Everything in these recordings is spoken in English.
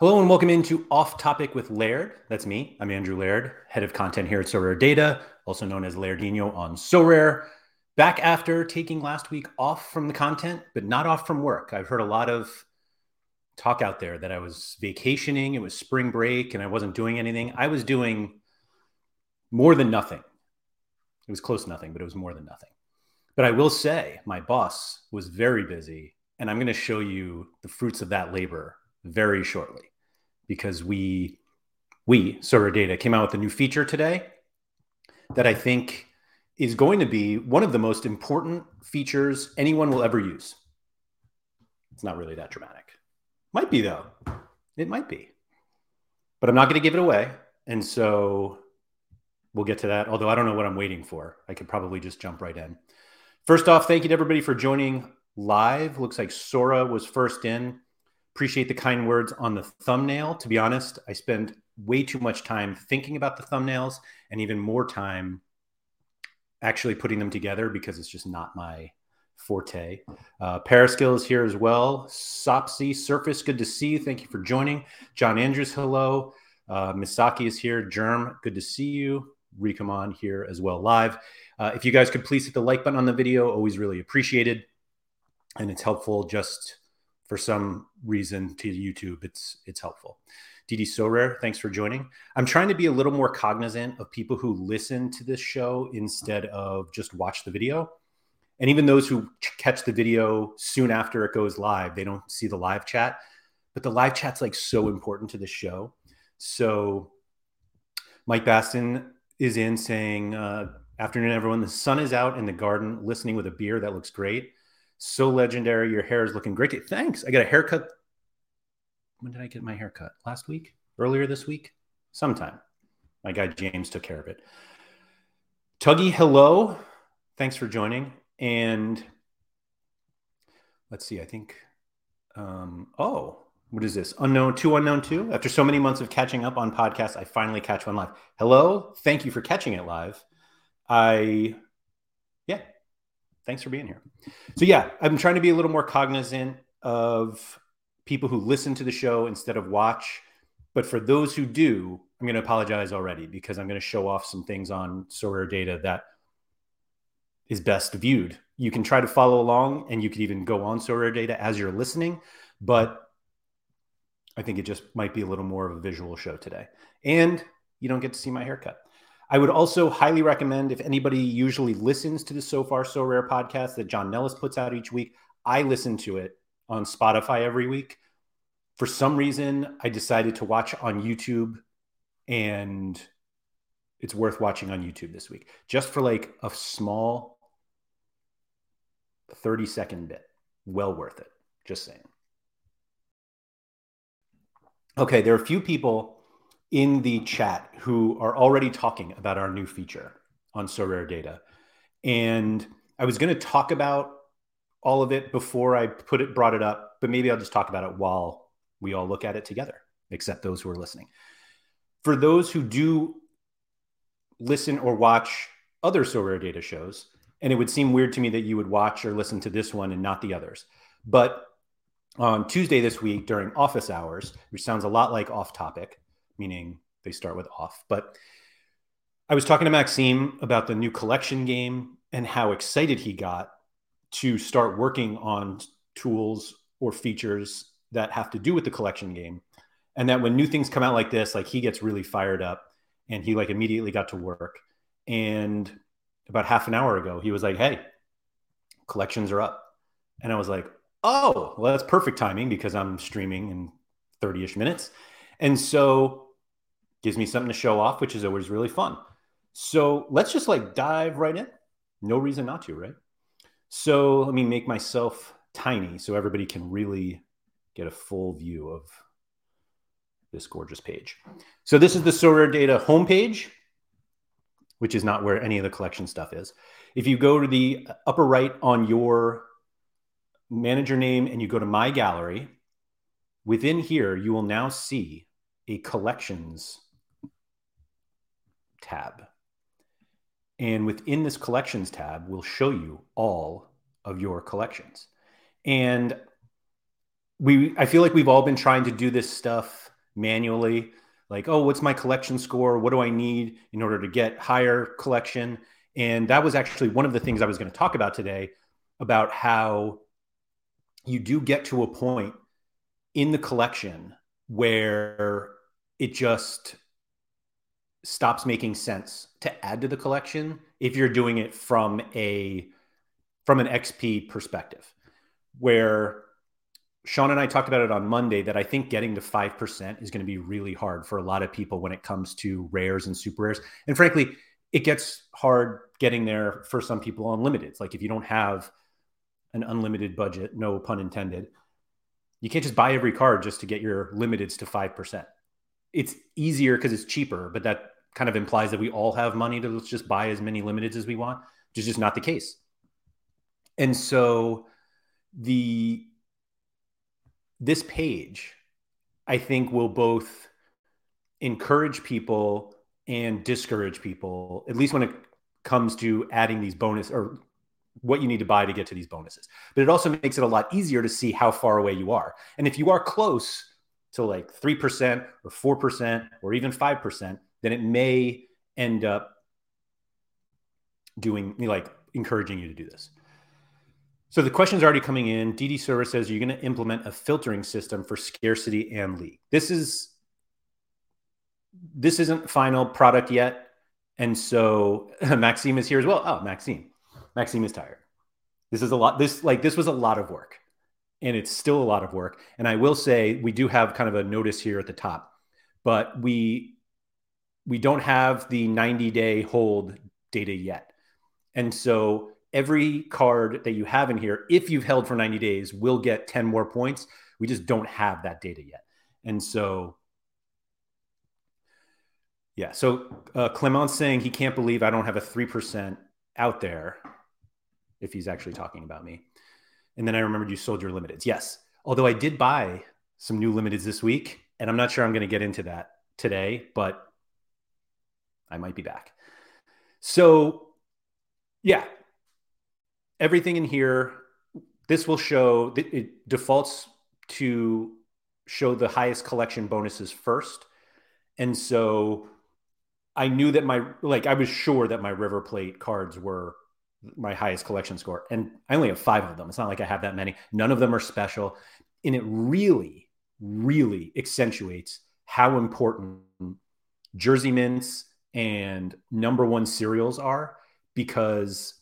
Hello and welcome into Off Topic with Laird. That's me. I'm Andrew Laird, head of content here at Sorare Data, also known as Lairdinho on Sorare. Back after taking last week off from the content, but not off from work. I've heard a lot of talk out there that I was vacationing, it was spring break, and I wasn't doing anything. I was doing more than nothing. It was close to nothing, but it was more than nothing. But I will say my boss was very busy, and I'm going to show you the fruits of that labor very shortly. Because we Sorare Data came out with a new feature today that I think is going to be one of the most important features anyone will ever use. It's not really that dramatic. Might be, though. It might be. But I'm not going to give it away. And so we'll get to that. Although I don't know what I'm waiting for. I could probably just jump right in. First off, thank you to everybody for joining live. Looks like Sora was first in. Appreciate the kind words on the thumbnail. To be honest, I spend way too much time thinking about the thumbnails and even more time actually putting them together because it's just not my forte. Paraskill is here as well. Sopsy, Surface, good to see you. Thank you for joining. John Andrews, hello. Misaki is here. Germ, good to see you. Recom on here as well live. If you guys could please hit the like button on the video, always really appreciated. And it's helpful just... For some reason to YouTube, it's helpful. Didi Sorare, thanks for joining. I'm trying to be a little more cognizant of people who listen to this show instead of just watch the video. And even those who catch the video soon after it goes live, they don't see the live chat. But the live chat's like so important to the show. So Mike Bastin is in saying, afternoon, everyone. The sun is out in the garden, listening with a beer. That looks great. So legendary. Your hair is looking great. Thanks. I got a haircut. When did I get my haircut? Last week? Earlier this week? Sometime. My guy James took care of it. Tuggy, hello. Thanks for joining. And let's see. I think, what is this? Unknown two. After so many months of catching up on podcasts, I finally catch one live. Hello. Thank you for catching it live. Thanks for being here. So yeah, I'm trying to be a little more cognizant of people who listen to the show instead of watch. But for those who do, I'm going to apologize already because I'm going to show off some things on Sorare Data that is best viewed. You can try to follow along and you could even go on Sorare Data as you're listening. But I think it just might be a little more of a visual show today. And you don't get to see my haircut. I would also highly recommend, if anybody usually listens to the So Far So Rare podcast that John Nellis puts out each week, I listen to it on Spotify every week. For some reason, I decided to watch on YouTube, and it's worth watching on YouTube this week, just for like a small 30-second bit. Well worth it. Just saying. Okay, there are a few people in the chat who are already talking about our new feature on Sorare Data. And I was going to talk about all of it before I brought it up, but maybe I'll just talk about it while we all look at it together, except those who are listening. For those who do listen or watch other Sorare Data shows, and it would seem weird to me that you would watch or listen to this one and not the others. But on Tuesday this week during office hours, which sounds a lot like off topic, meaning they start with off. But I was talking to Maxime about the new collection game and how excited he got to start working on tools or features that have to do with the collection game. And that when new things come out like this, like he gets really fired up and he like immediately got to work. And about half an hour ago, he was like, hey, collections are up. And I was like, oh, well, that's perfect timing because I'm streaming in 30-ish minutes. And so gives me something to show off, which is always really fun. So let's just like dive right in. No reason not to, right? So let me make myself tiny so everybody can really get a full view of this gorgeous page. So this is the Sorare Data homepage, which is not where any of the collection stuff is. If you go to the upper right on your manager name and you go to My Gallery, within here, you will now see a collections tab. And within this collections tab, we'll show you all of your collections. And I feel like we've all been trying to do this stuff manually, like, oh, what's my collection score? What do I need in order to get higher collection? And that was actually one of the things I was going to talk about today, about how you do get to a point in the collection where it just stops making sense to add to the collection if you're doing it from an XP perspective, where Sean and I talked about it on Monday that I think getting to 5% is going to be really hard for a lot of people when it comes to rares and super rares. And frankly, it gets hard getting there for some people on limiteds. Like if you don't have an unlimited budget, no pun intended, you can't just buy every card just to get your limiteds to 5%. It's easier because it's cheaper, but that kind of implies that we all have money to just buy as many limiteds as we want, which is just not the case. And so this page, I think, will both encourage people and discourage people, at least when it comes to adding these bonus or what you need to buy to get to these bonuses. But it also makes it a lot easier to see how far away you are. And if you are close to like 3% or 4% or even 5%, then it may end up doing like encouraging you to do this. So the question's already coming in. DD Server says, are you going to implement a filtering system for scarcity and league? This isn't final product yet. And so Maxime is here as well. Oh, Maxime is tired. This is a lot. This was a lot of work, and it's still a lot of work. And I will say we do have kind of a notice here at the top, but we don't have the 90-day hold data yet. And so every card that you have in here, if you've held for 90 days, will get 10 more points. We just don't have that data yet. And so, yeah. So Clément's saying he can't believe I don't have a 3% out there, if he's actually talking about me. And then I remembered you sold your limiteds. Yes. Although I did buy some new limiteds this week, and I'm not sure I'm going to get into that today, but I might be back. So yeah, everything in here, this will show, it defaults to show the highest collection bonuses first. And so I knew that I was sure that my River Plate cards were my highest collection score. And I only have 5 of them. It's not like I have that many. None of them are special. And it really, really accentuates how important jersey mints and #1 serials are, because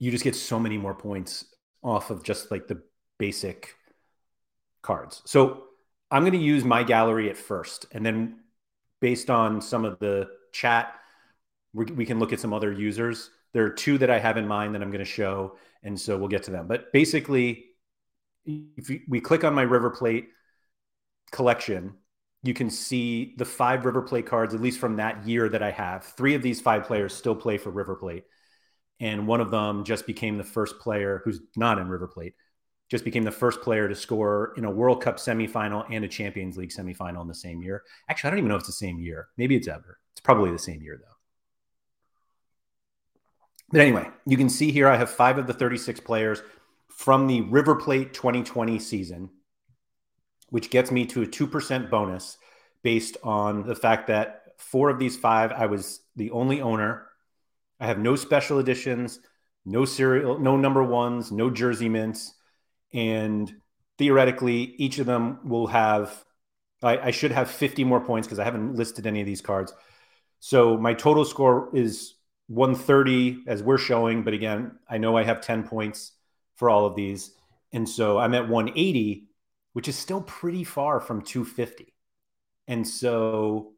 you just get so many more points off of just like the basic cards. So I'm going to use my gallery at first, and then based on some of the chat, we can look at some other users. There are 2 that I have in mind that I'm going to show, and so we'll get to them. But basically, if we click on my River Plate collection, you can see the 5 River Plate cards, at least from that year that I have. 3 of these 5 players still play for River Plate, and one of them just became the first player who's not in River Plate, just became the first player to score in a World Cup semifinal and a Champions League semifinal in the same year. Actually, I don't even know if it's the same year. Maybe it's ever. It's probably the same year, though. But anyway, you can see here I have 5 of the 36 players from the River Plate 2020 season, which gets me to a 2% bonus based on the fact that 4 of these 5, I was the only owner. I have no special editions, no serial, no #1s, no jersey mints. And theoretically, each of them will have, I should have 50 more points because I haven't listed any of these cards. So my total score is 130 as we're showing. But again, I know I have 10 points for all of these. And so I'm at 180, which is still pretty far from 250. And so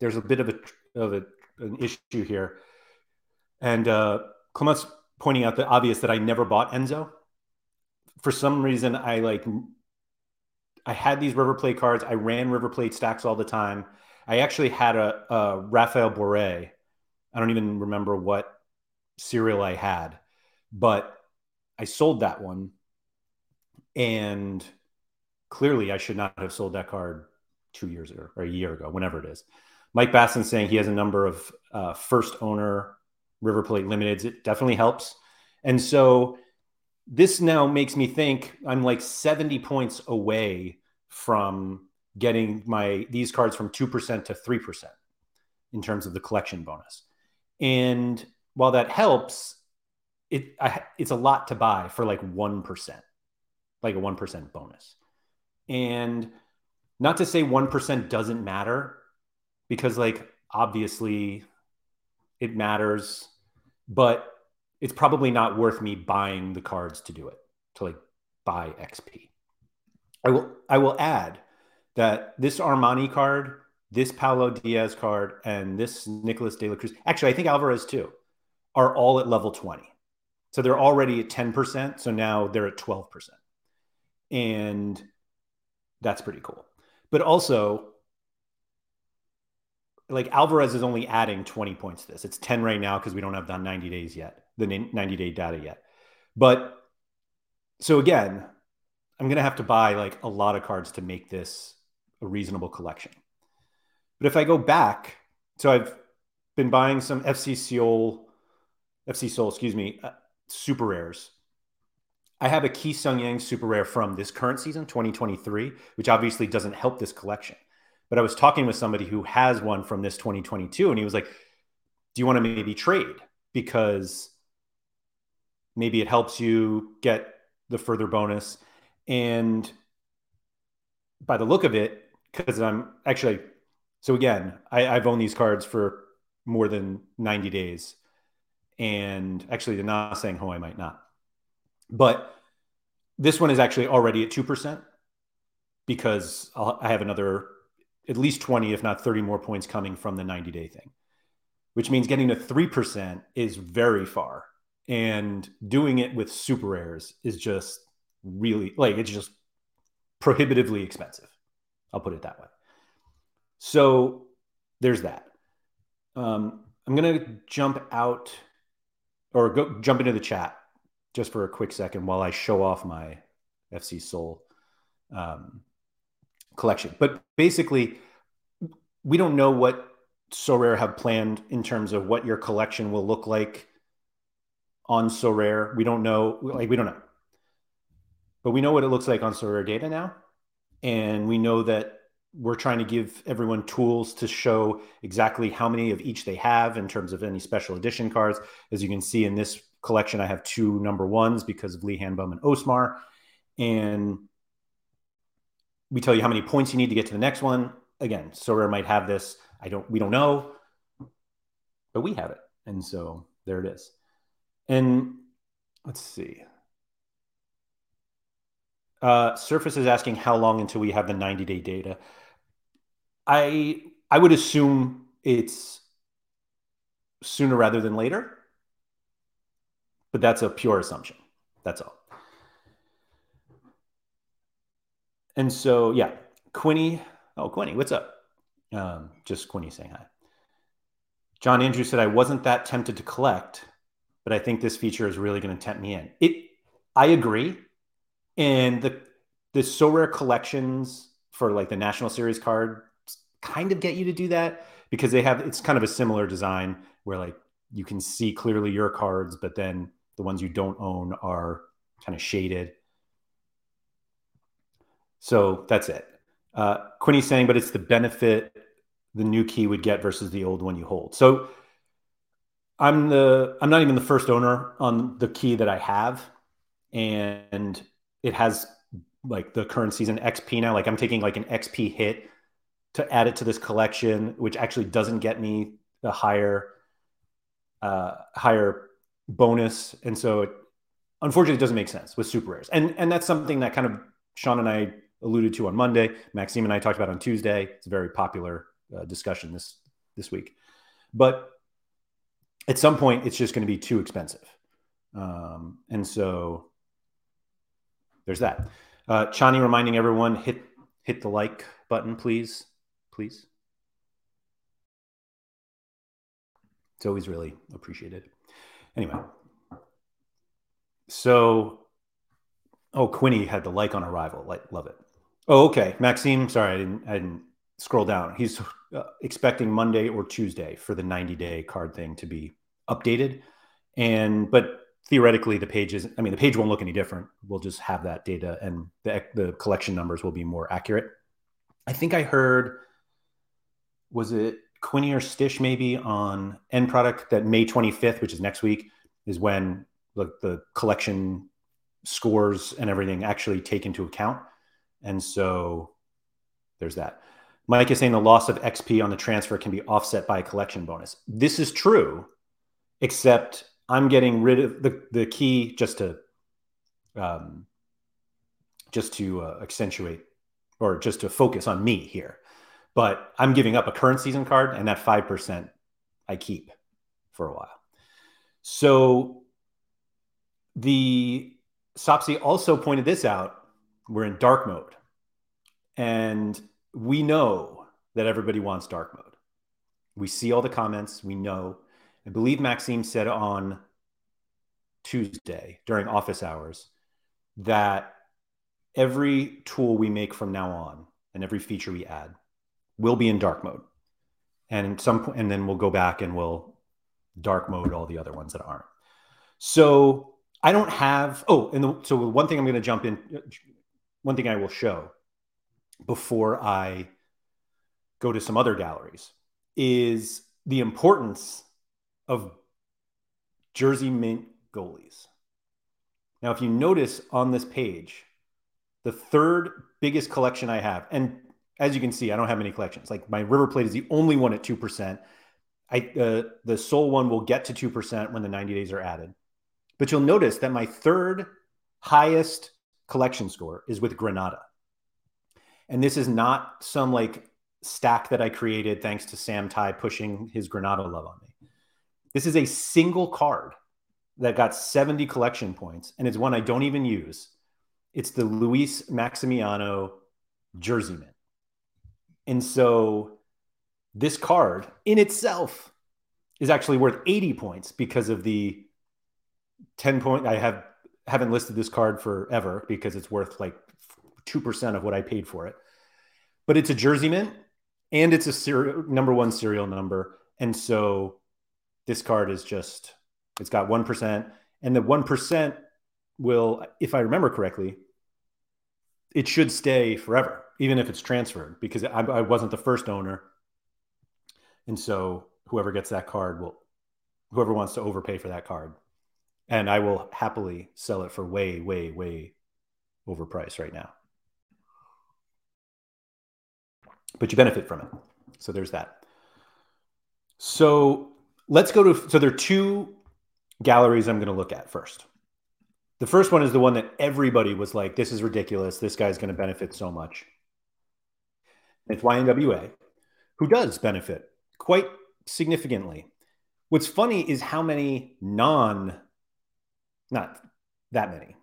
there's a bit of an issue here. And Clément's pointing out the obvious that I never bought Enzo. For some reason, I had these River Plate cards. I ran River Plate stacks all the time. I actually had a Raphael Boré. I don't even remember what serial I had, but I sold that one. And clearly I should not have sold that card 2 years ago or a year ago, whenever it is. Mike Bastin saying he has a number of first owner River Plate limiteds. It definitely helps. And so this now makes me think I'm like 70 points away from getting these cards from 2% to 3% in terms of the collection bonus. And while that helps, it's a lot to buy for like 1%, like a 1% bonus. And not to say 1% doesn't matter, because like obviously it matters, but it's probably not worth me buying the cards to do it, to like buy XP. I will add that this Armani card, this Paulo Diaz card, and this Nicolas de la Cruz, actually, I think Alvarez too, are all at level 20. So they're already at 10%. So now they're at 12%. And that's pretty cool. But also, like Alvarez is only adding 20 points to this. It's 10 right now because we don't have the 90 days yet, the 90-day data yet. But so again, I'm going to have to buy like a lot of cards to make this a reasonable collection. But if I go back, so I've been buying some FC Seoul, super rares. I have a Ki Sung Yang super rare from this current season, 2023, which obviously doesn't help this collection. But I was talking with somebody who has one from this 2022, and he was like, do you want to maybe trade? Because maybe it helps you get the further bonus. And by the look of it, because I'm actually... So again, I've owned these cards for more than 90 days. And actually, they're not saying how I might not. But this one is actually already at 2% because I have another at least 20, if not 30 more points coming from the 90-day thing, which means getting to 3% is very far. And doing it with super rares is just really, like, it's just prohibitively expensive. I'll put it that way. So there's that. I'm going to jump into the chat just for a quick second while I show off my FC Seoul collection. But basically, we don't know what Sorare have planned in terms of what your collection will look like on Sorare. We don't know. But we know what it looks like on Sorare Data now. And we know that we're trying to give everyone tools to show exactly how many of each they have in terms of any special edition cards. As you can see in this collection, I have 2 number ones because of Lee Hanbum and Osmar. And we tell you how many points you need to get to the next one. Again, Sorare might have this. We don't know, but we have it. And so there it is. And let's see. Surface is asking how long until we have the 90-day data. I would assume it's sooner rather than later, but that's a pure assumption. That's all. And so, yeah, Quinny. Oh, Quinny, what's up? Just Quinny saying hi. John Andrews said, I wasn't that tempted to collect, but I think this feature is really going to tempt me in. I agree. And the Sorare collections for like the National Series card kind of get you to do that because it's kind of a similar design where like you can see clearly your cards, but then the ones you don't own are kind of shaded. So that's it. Quinny's saying, but it's the benefit the new key would get versus the old one you hold. So I'm not even the first owner on the key that I have. And it has like the current season XP now. Like I'm taking like an XP hit to add it to this collection, which actually doesn't get me a higher bonus. And so it unfortunately doesn't make sense with super rares. And that's something that kind of Sean and I alluded to on Monday. Maxime and I talked about on Tuesday. It's a very popular discussion this week. But at some point, it's just going to be too expensive. And so... there's that. Chani reminding everyone, hit the like button, please. Please. It's always really appreciated. Anyway. So, Quinny had the like on arrival. Like, love it. Oh, okay. Maxime, sorry, I didn't scroll down. He's expecting Monday or Tuesday for the 90-day card thing to be updated. But theoretically the pages, I mean, the page won't look any different. We'll just have that data and the collection numbers will be more accurate. I think I heard, was it Quinny or Stish maybe on end product that May 25th, which is next week, is when the collection scores and everything actually take into account. And so there's that. Mike is saying the loss of XP on the transfer can be offset by a collection bonus. This is true, except I'm getting rid of the key just to accentuate or just to focus on me here. But I'm giving up a current season card, and that 5% I keep for a while. So the Sopsy also pointed this out. We're in dark mode. And we know that everybody wants dark mode. We see all the comments. We know. I believe Maxime said on Tuesday during office hours that every tool we make from now on and every feature we add will be in dark mode. And then we'll go back and we'll dark mode all the other ones that aren't. So I don't have, so one thing I'm going to jump in, one thing I will show before I go to some other galleries is the importance of jersey mint goalies. Now, if you notice on this page, the third biggest collection I have, and as you can see, I don't have many collections. Like my River Plate is the only one at 2%. The Seoul one will get to 2% when the 90 days are added. But you'll notice that my third highest collection score is with Granada. And this is not some like stack that I created thanks to Sam Tai pushing his Granada love on me. This is a single card that got 70 collection points, and it's one I don't even use. It's the Luis Maximiano jersey mint. And so this card in itself is actually worth 80 points because of the 10-point. I haven't listed this card forever because it's worth like 2% of what I paid for it. But it's a jersey mint, and it's a number one serial number. And so this card is just, it's got 1%. And the 1% will, if I remember correctly, it should stay forever, even if it's transferred, because I wasn't the first owner. And so whoever gets that card whoever wants to overpay for that card. And I will happily sell it for way, way, way overpriced right now. But you benefit from it. So there's that. So let's go to, so there are two galleries I'm going to look at first. The first one is the one that everybody was like, this is ridiculous. This guy's going to benefit so much. It's YNWA, who does benefit quite significantly. What's funny is how many not that many,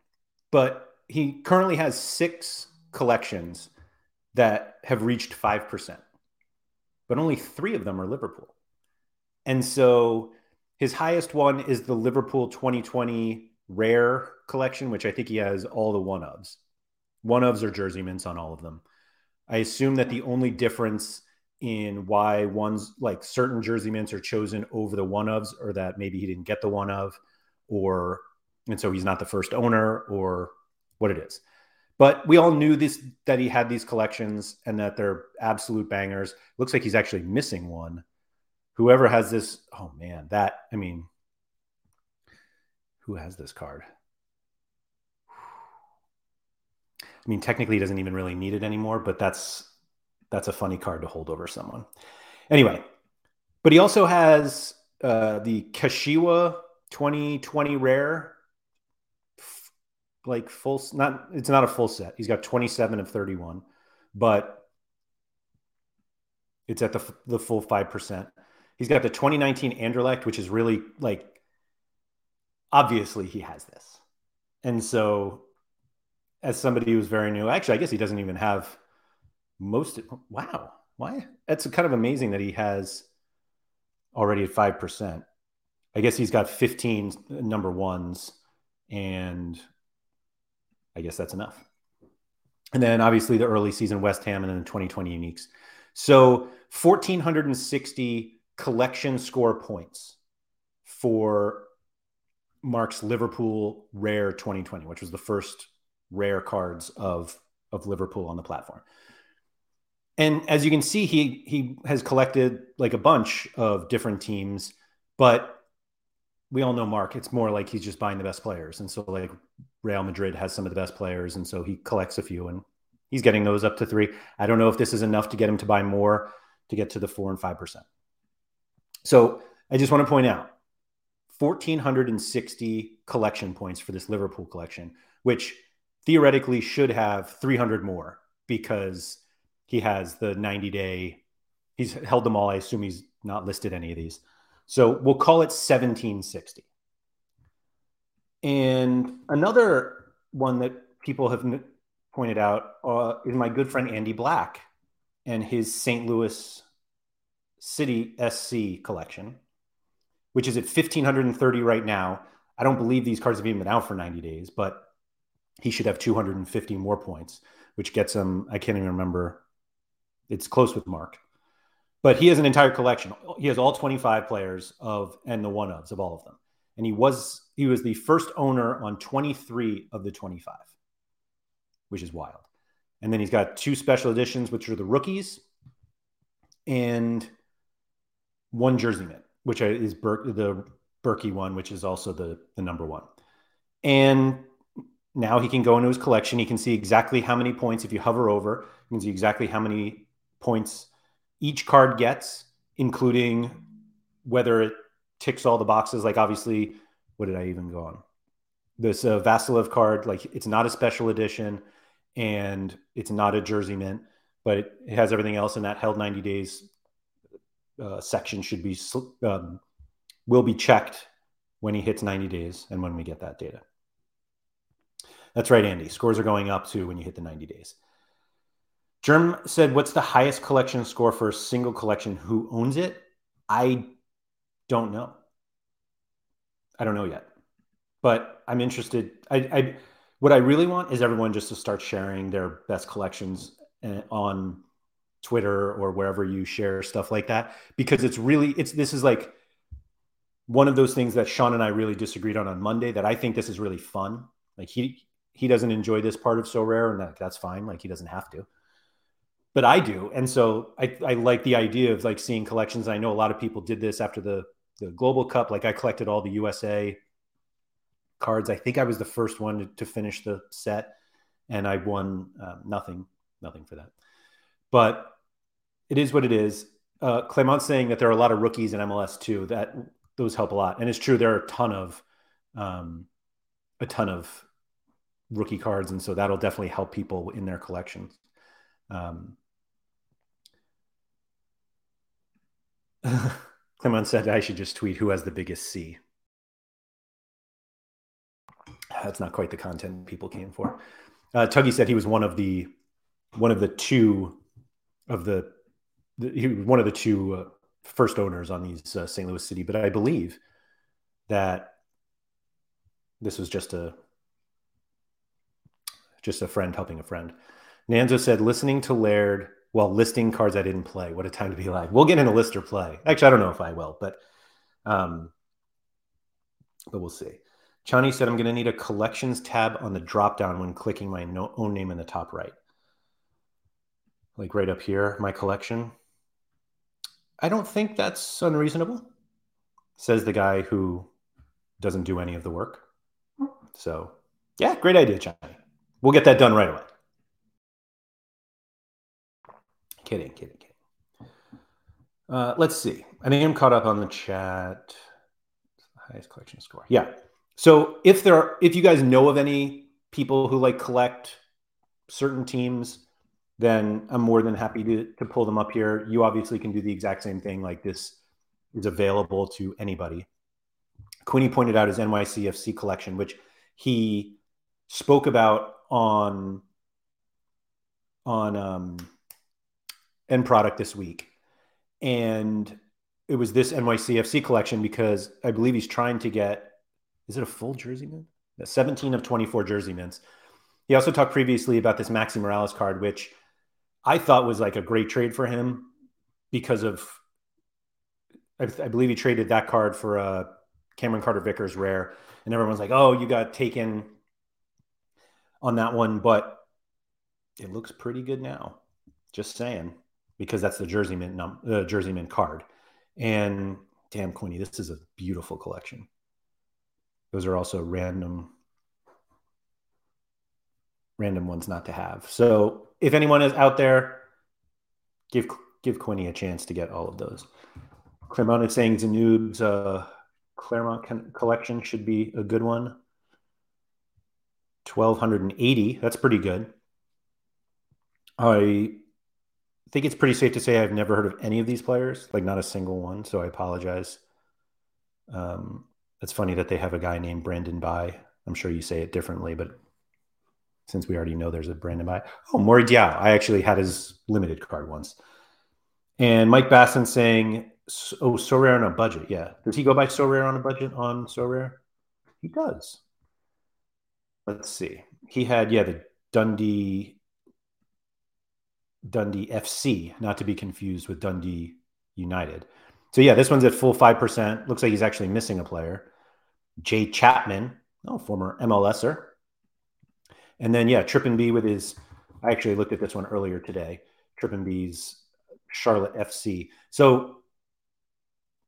but he currently has 6 collections that have reached 5%, but only 3 of them are Liverpool. And so his highest one is the Liverpool 2020 rare collection, which I think he has all the one-ofs. One-ofs are jersey mints on all of them. I assume that the only difference in why one's like certain jersey mints are chosen over the one-ofs, or that maybe he didn't get the one-of, or and so he's not the first owner, or what it is. But we all knew this, that he had these collections and that they're absolute bangers. Looks like he's actually missing one. Whoever has this, oh man, who has this card? I mean, technically he doesn't even really need it anymore, but that's a funny card to hold over someone. Anyway, but he also has the Kashiwa 2020 rare, like full, it's not a full set. He's got 27 of 31, but it's at the full 5%. He's got the 2019 Anderlecht, which is really like, obviously he has this. And so as somebody who's very new, actually, I guess he doesn't even have wow. Why? That's kind of amazing that he has already at 5%. I guess he's got 15 number ones, and I guess that's enough. And then obviously the early season West Ham and then the 2020 uniques. So 1,460 collection score points for marks Liverpool Rare 2020, which was the first rare cards of Liverpool on the platform. And as you can see, he has collected like a bunch of different teams, but we all know Mark, it's more like he's just buying the best players. And so like Real Madrid has some of the best players, and so he collects a few, and he's getting those up to 3. I don't know if this is enough to get him to buy more to get to the 4% and 5%. So I just want to point out 1,460 collection points for this Liverpool collection, which theoretically should have 300 more because he has the 90-day. He's held them all. I assume he's not listed any of these. So we'll call it 1,760. And another one that people have pointed out is my good friend Andy Black and his St. Louis City SC collection, which is at 1,530 right now. I don't believe these cards have even been out for 90 days, but he should have 250 more points, which gets him, I can't even remember. It's close with Mark. But he has an entire collection. He has all 25 players and the one-ofs of all of them. And he was the first owner on 23 of the 25, which is wild. And then he's got 2 special editions, which are the rookies, and 1 jersey mint, which is the Berkey one, which is also the number 1. And now he can go into his collection. He can see exactly how many points, if you hover over, you can see exactly how many points each card gets, including whether it ticks all the boxes. Like obviously, what did I even go on? This Vasilev card, like it's not a special edition and it's not a jersey mint, but it has everything else, and that held 90 days section should be will be checked when he hits 90 days and when we get that data. That's right, Andy. Scores are going up too when you hit the 90 days. Germ said, what's the highest collection score for a single collection? Who owns it? I don't know. I don't know yet, but I'm interested. What I really want is everyone just to start sharing their best collections on Twitter or wherever you share stuff like that, because this is like one of those things that Sean and I really disagreed on Monday, that I think this is really fun. Like he doesn't enjoy this part of Sorare, and that's fine. Like he doesn't have to, but I do. And so I like the idea of like seeing collections. I know a lot of people did this after the Global Cup. Like I collected all the USA cards. I think I was the first one to finish the set, and I won nothing for that. But it is what it is. Clément's saying that there are a lot of rookies in MLS too. That those help a lot, and it's true. There are a ton of rookie cards, and so that'll definitely help people in their collections. Clément said I should just tweet who has the biggest C. That's not quite the content people came for. Tuggy said he was one of the two first owners on these St. Louis City, but I believe that this was just a friend helping a friend. Nanzo said, listening to Laird while listing cards I didn't play. What a time to be alive. We'll get into list or play. Actually, I don't know if I will, but we'll see. Chani said, I'm going to need a collections tab on the drop-down when clicking my own name in the top right. Like right up here, my collection. I don't think that's unreasonable, says the guy who doesn't do any of the work. So yeah, great idea, Chani. We'll get that done right away. Kidding. Let's see. I think I'm caught up on the chat. Highest collection score. Yeah. So if you guys know of any people who like collect certain teams, then I'm more than happy to pull them up here. You obviously can do the exact same thing. Like this is available to anybody. Quinny pointed out his NYCFC collection, which he spoke about on End Product this week. And it was this NYCFC collection because I believe he's trying to get, is it a full jersey mint? 17 of 24 jersey mints. He also talked previously about this Maxi Morales card, which I thought was like a great trade for him because of, I believe he traded that card for Cameron Carter-Vickers rare. and everyone's like, oh, you got taken on that one, but it looks pretty good now. Just saying, because that's the Jerseyman card. And damn, Quinny, this is a beautiful collection. Those are also random ones not to have. So if anyone is out there, give Quinny a chance to get all of those. Clément is saying Zanoob's Clermont collection should be a good one. 1,280. That's pretty good. I think it's pretty safe to say I've never heard of any of these players, like not a single one. So I apologize. It's funny that they have a guy named Brandon Bai. I'm sure you say it differently, but since we already know there's a Brandon Bai. Oh, Mori Diao. I actually had his limited card once. And Mike Bastin saying, oh, Sorare on a budget. Yeah. Does he go by Sorare on a budget on Sorare? He does. Let's see. He had, the Dundee FC, not to be confused with Dundee United. So yeah, this one's at full 5%. Looks like he's actually missing a player. Jay Chapman, former MLSer. And then Trippin B with his, I actually looked at this one earlier today, Trippin B's Charlotte FC. So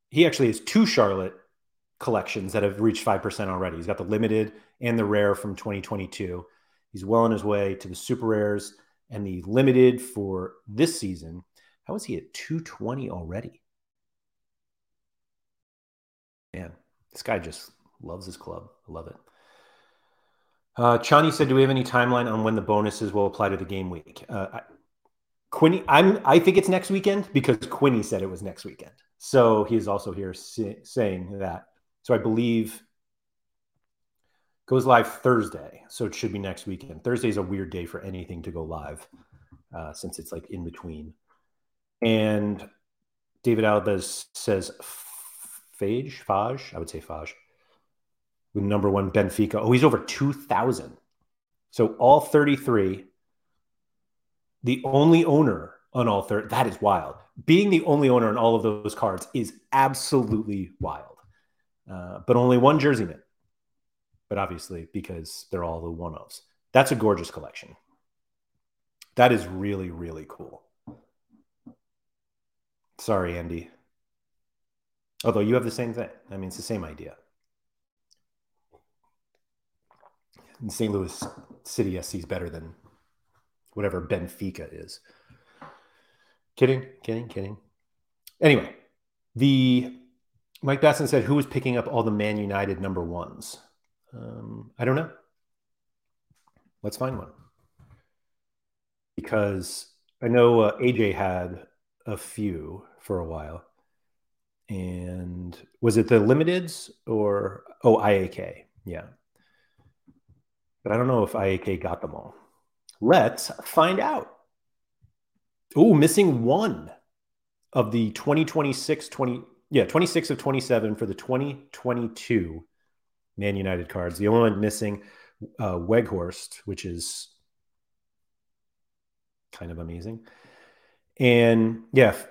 he actually has two Charlotte collections that have reached 5% already. He's got the limited and the rare from 2022. He's well on his way to the super rares. And the limited for this season, how is he at 220 already? Man, this guy just loves his club. I love it. Chani said, do we have any timeline on when the bonuses will apply to the game week? I think it's next weekend because Quinny said it was next weekend. So he is also here saying that. So I believe goes live Thursday, so it should be next weekend. Thursday is a weird day for anything to go live since it's like in between. And David Alves says Fage. I would say Fage. With number one, Benfica. Oh, he's over 2,000. So all 33, the only owner on all 30. That is wild. Being the only owner on all of those cards is absolutely wild. But only one jerseyman. But obviously, because they're all the one-offs. That's a gorgeous collection. That is really, really cool. Sorry, Andy. Although you have the same thing. I mean, it's the same idea. And St. Louis City SC is better than whatever Benfica is. Kidding. Anyway, Mike Bastin said, who is picking up all the Man United number ones? I don't know. Let's find one. Because I know AJ had a few for a while. And was it the limiteds or, IAK. Yeah. But I don't know if IAK got them all. Let's find out. Oh, missing one of the 26 of 27 for the 2022 Man United cards. The only one missing Weghorst, which is kind of amazing. And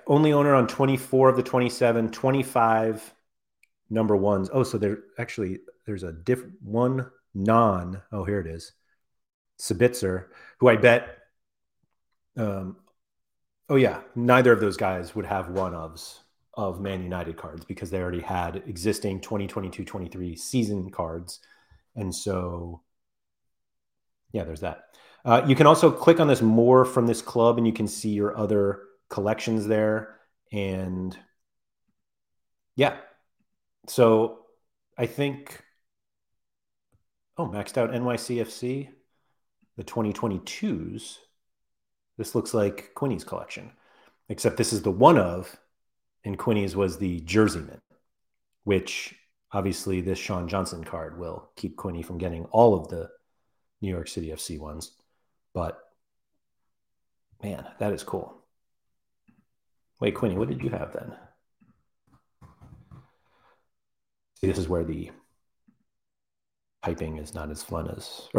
only owner on 24 of the 27, 25 number ones. Oh, so there's a different one non. Oh, here it is. Sabitzer, who I bet. Neither of those guys would have one of Man United cards because they already had existing 2022-23 season cards. And so, there's that. You can also click on this more from this club and you can see your other collections there. And so I think, maxed out NYCFC, the 2022s. This looks like Quinny's collection, except this is the one of, and Quinny's was the Jerseyman, which obviously this Sean Johnson card will keep Quinny from getting all of the New York City FC ones. But, man, that is cool. Wait, Quinny, what did you have then? See, this is where the typing is not as fun as,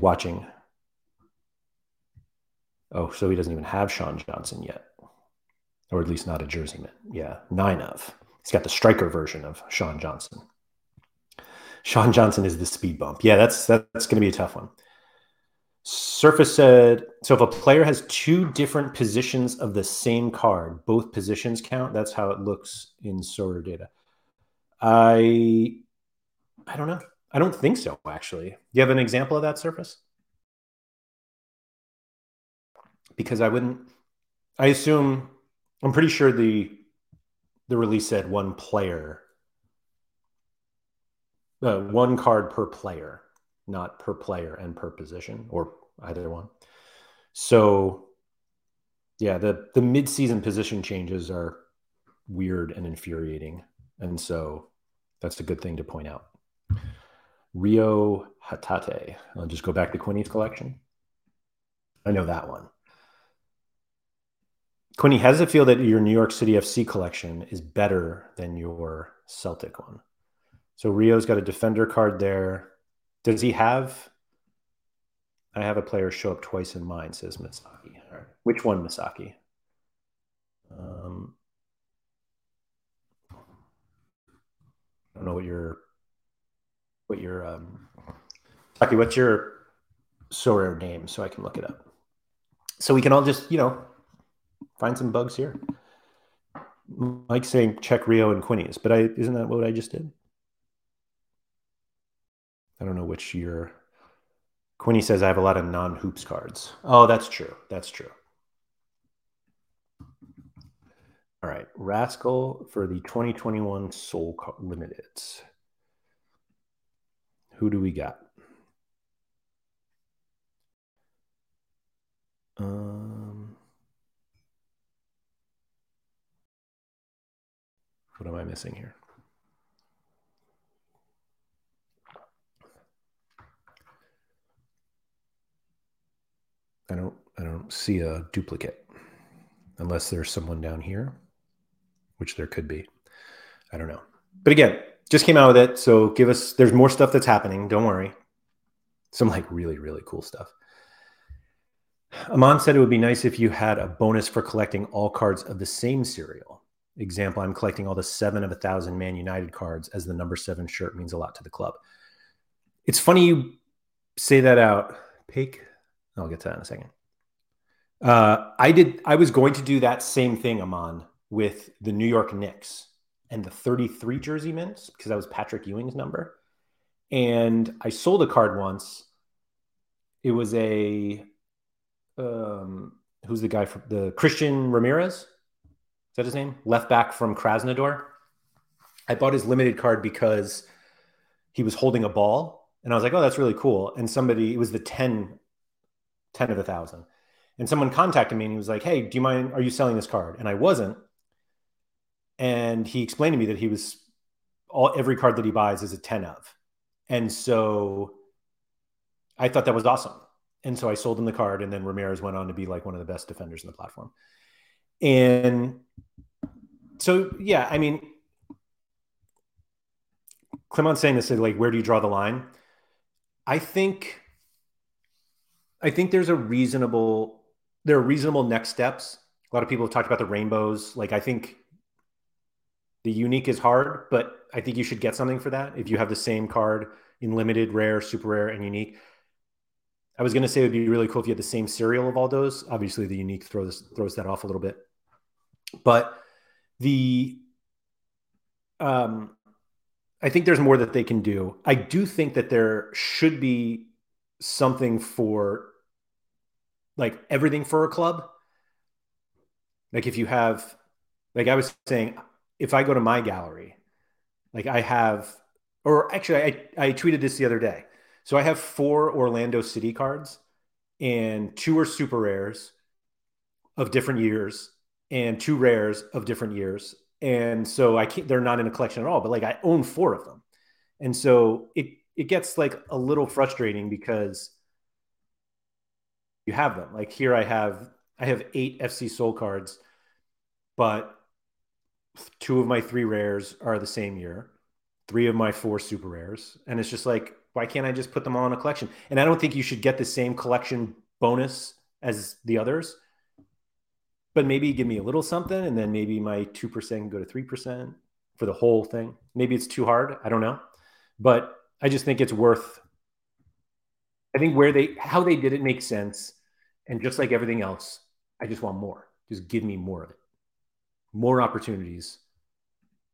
watching. Oh, so he doesn't even have Sean Johnson yet. Or at least not a jerseyman. 9 of. He's got the striker version of Sean Johnson. Sean Johnson is the speed bump. Yeah, that's going to be a tough one. Surface said, so if a player has two different positions of the same card, both positions count. That's how it looks in Sorare Data. I don't know. I don't think so, actually. Do you have an example of that, Surface? Because I wouldn't... I assume... I'm pretty sure the release said one player. One card per player, not per player and per position, or either one. So, yeah, the mid-season position changes are weird and infuriating. And so that's a good thing to point out. Rio Hatate. I'll just go back to Quinny's collection. I know that one. Quinny, how does it feel that your New York City FC collection is better than your Celtic one? So Rio's got a defender card there. Does he have... I have a player show up twice in mine, says Misaki. All right. Which one, Misaki? I don't know what your Misaki, what's your Sorare name so I can look it up. So we can all just, you know, find some bugs here. Mike's saying check Rio and Quinny's, but isn't that what I just did? I don't know which year. Quinny says I have a lot of non-hoops cards. Oh, that's true. That's true. All right. Rascal for the 2021 Seoul Limited. Who do we got? What am I missing here? I don't see a duplicate unless there's someone down here, which there could be. I don't know. But again, just came out with it. So give us, there's more stuff that's happening. Don't worry. Some like really, really cool stuff. Amon said it would be nice if you had a bonus for collecting all cards of the same serial. Example, I'm collecting all the 7 of 1,000 Man United cards as the number 7 shirt means a lot to the club. It's funny you say that out. Pake, I'll get to that in a second. I was going to do that same thing, Amon, with the New York Knicks and the 33 jersey mints because that was Patrick Ewing's number. And I sold a card once. It was a, who's the guy from the Christian Ramirez? Is that his name? Left back from Krasnodar. I bought his limited card because he was holding a ball. And I was like, oh, that's really cool. And somebody, it was the 10 of 1,000. And someone contacted me and he was like, hey, do you mind, are you selling this card? And I wasn't. And he explained to me that he was, every card that he buys is a 10 of. And so I thought that was awesome. And so I sold him the card. And then Ramirez went on to be like one of the best defenders in the platform. And so, yeah, I mean, Clément's saying this, like, where do you draw the line? I think there are reasonable next steps. A lot of people have talked about the rainbows. Like, I think the unique is hard, but I think you should get something for that. If you have the same card in limited, rare, super rare, and unique. I was going to say it would be really cool if you had the same serial of all those. Obviously, the unique throws that off a little bit. But the I think there's more that they can do. I do think that there should be something for like everything for a club. Like if you have, like I was saying, if I go to my gallery, like I have, or actually I tweeted this the other day. So I have 4 Orlando City cards and 2 are super rares of different years and 2 rares of different years. And so they're not in a collection at all, but like I own 4 of them. And so it gets like a little frustrating because you have them. Like here I have 8 FC Seoul cards, but 2 of my 3 rares are the same year, 3 of my 4 super rares. And it's just like, why can't I just put them all in a collection? And I don't think you should get the same collection bonus as the others, but maybe give me a little something. And then maybe my 2% can go to 3% for the whole thing. Maybe it's too hard. I don't know. But I just think it's worth, I think where they, how they did it makes sense. And just like everything else, I just want more. Just give me more of it, more opportunities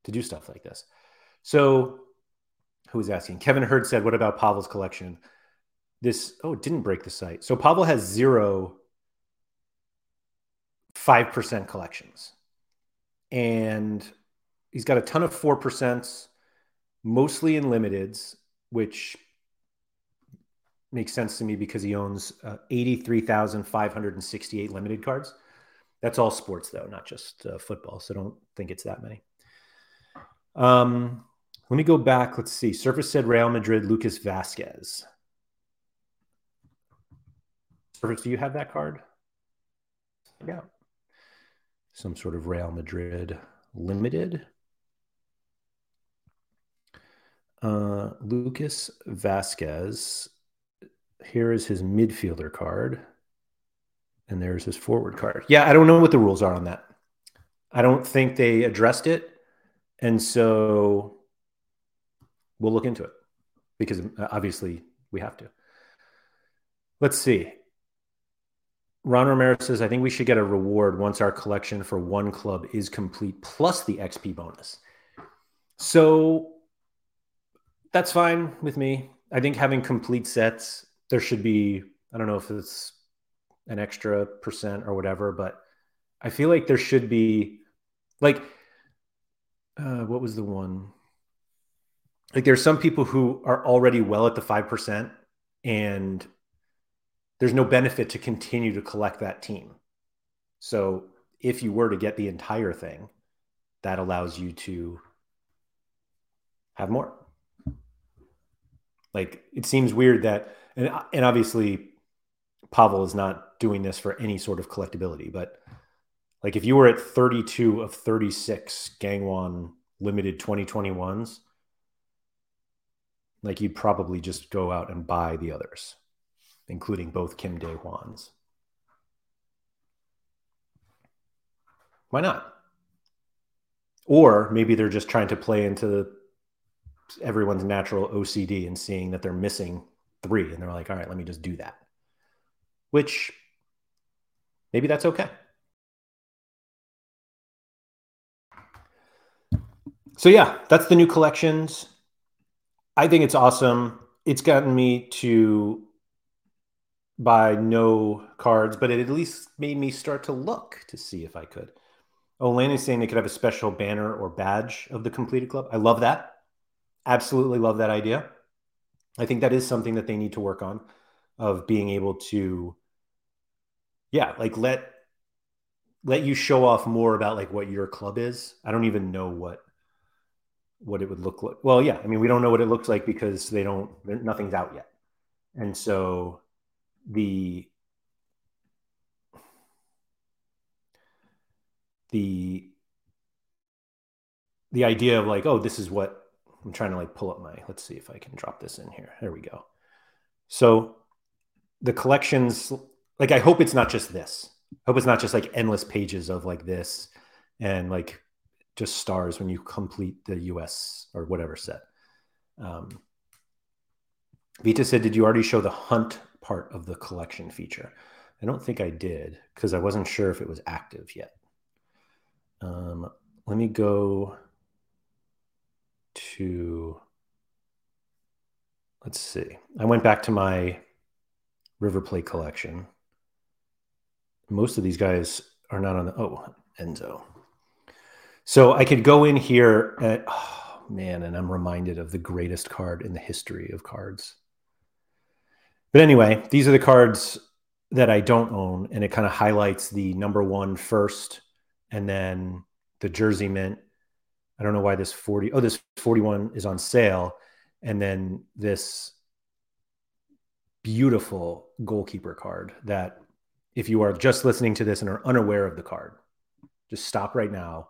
to do stuff like this. So who was asking? Kevin Hurd said, what about Pavel's collection? This, oh, it didn't break the site. So Pavel has 0.5% collections. And he's got a ton of 4%, mostly in limiteds, which makes sense to me because he owns 83,568 limited cards. That's all sports, though, not just football. So don't think it's that many. Let me go back. Let's see. Surface said Real Madrid, Lucas Vasquez. Surface, do you have that card? Yeah. Some sort of Real Madrid limited. Lucas Vasquez. Here is his midfielder card. And there's his forward card. Yeah, I don't know what the rules are on that. I don't think they addressed it. And so we'll look into it because obviously we have to. Let's see. Ron Romero says, I think we should get a reward once our collection for one club is complete plus the XP bonus. So that's fine with me. I think having complete sets, there should be, I don't know if it's an extra % or whatever, but I feel like there should be like, what was the one? Like there's some people who are already well at the 5% and there's no benefit to continue to collect that team. So if you were to get the entire thing, that allows you to have more. Like it seems weird that, and obviously Pavel is not doing this for any sort of collectability, but like if you were at 32 of 36 Gangwon limited 2021s, like you'd probably just go out and buy the others, including both Kim Dae-hwans. Why not? Or maybe they're just trying to play into everyone's natural OCD and seeing that they're missing 3. And they're like, all right, let me just do that. Which maybe that's okay. So yeah, that's the new collections. I think it's awesome. It's gotten me to buy no cards, but it at least made me start to look to see if I could. Olane is saying they could have a special banner or badge of the completed club. I love that. Absolutely love that idea. I think that is something that they need to work on, of being able to, yeah, like let you show off more about like what your club is. I don't even know what it would look like. Well, yeah, I mean, we don't know what it looks like because nothing's out yet. And so the idea of like, oh, this is what I'm trying to like pull up my, let's see if I can drop this in here. There we go. So the collections, like, I hope it's not just this. I hope it's not just like endless pages of like this and like just stars when you complete the US or whatever set. Vita said, did you already show the hunt part of the collection feature? I don't think I did because I wasn't sure if it was active yet. Let me go to, let's see. I went back to my River Plate collection. Most of these guys are not on the, oh, Enzo. So I could go in here at, oh man, and I'm reminded of the greatest card in the history of cards. But anyway, these are the cards that I don't own, and it kind of highlights the number one first and then the jersey mint. I don't know why this 41 is on sale. And then this beautiful goalkeeper card that if you are just listening to this and are unaware of the card, just stop right now,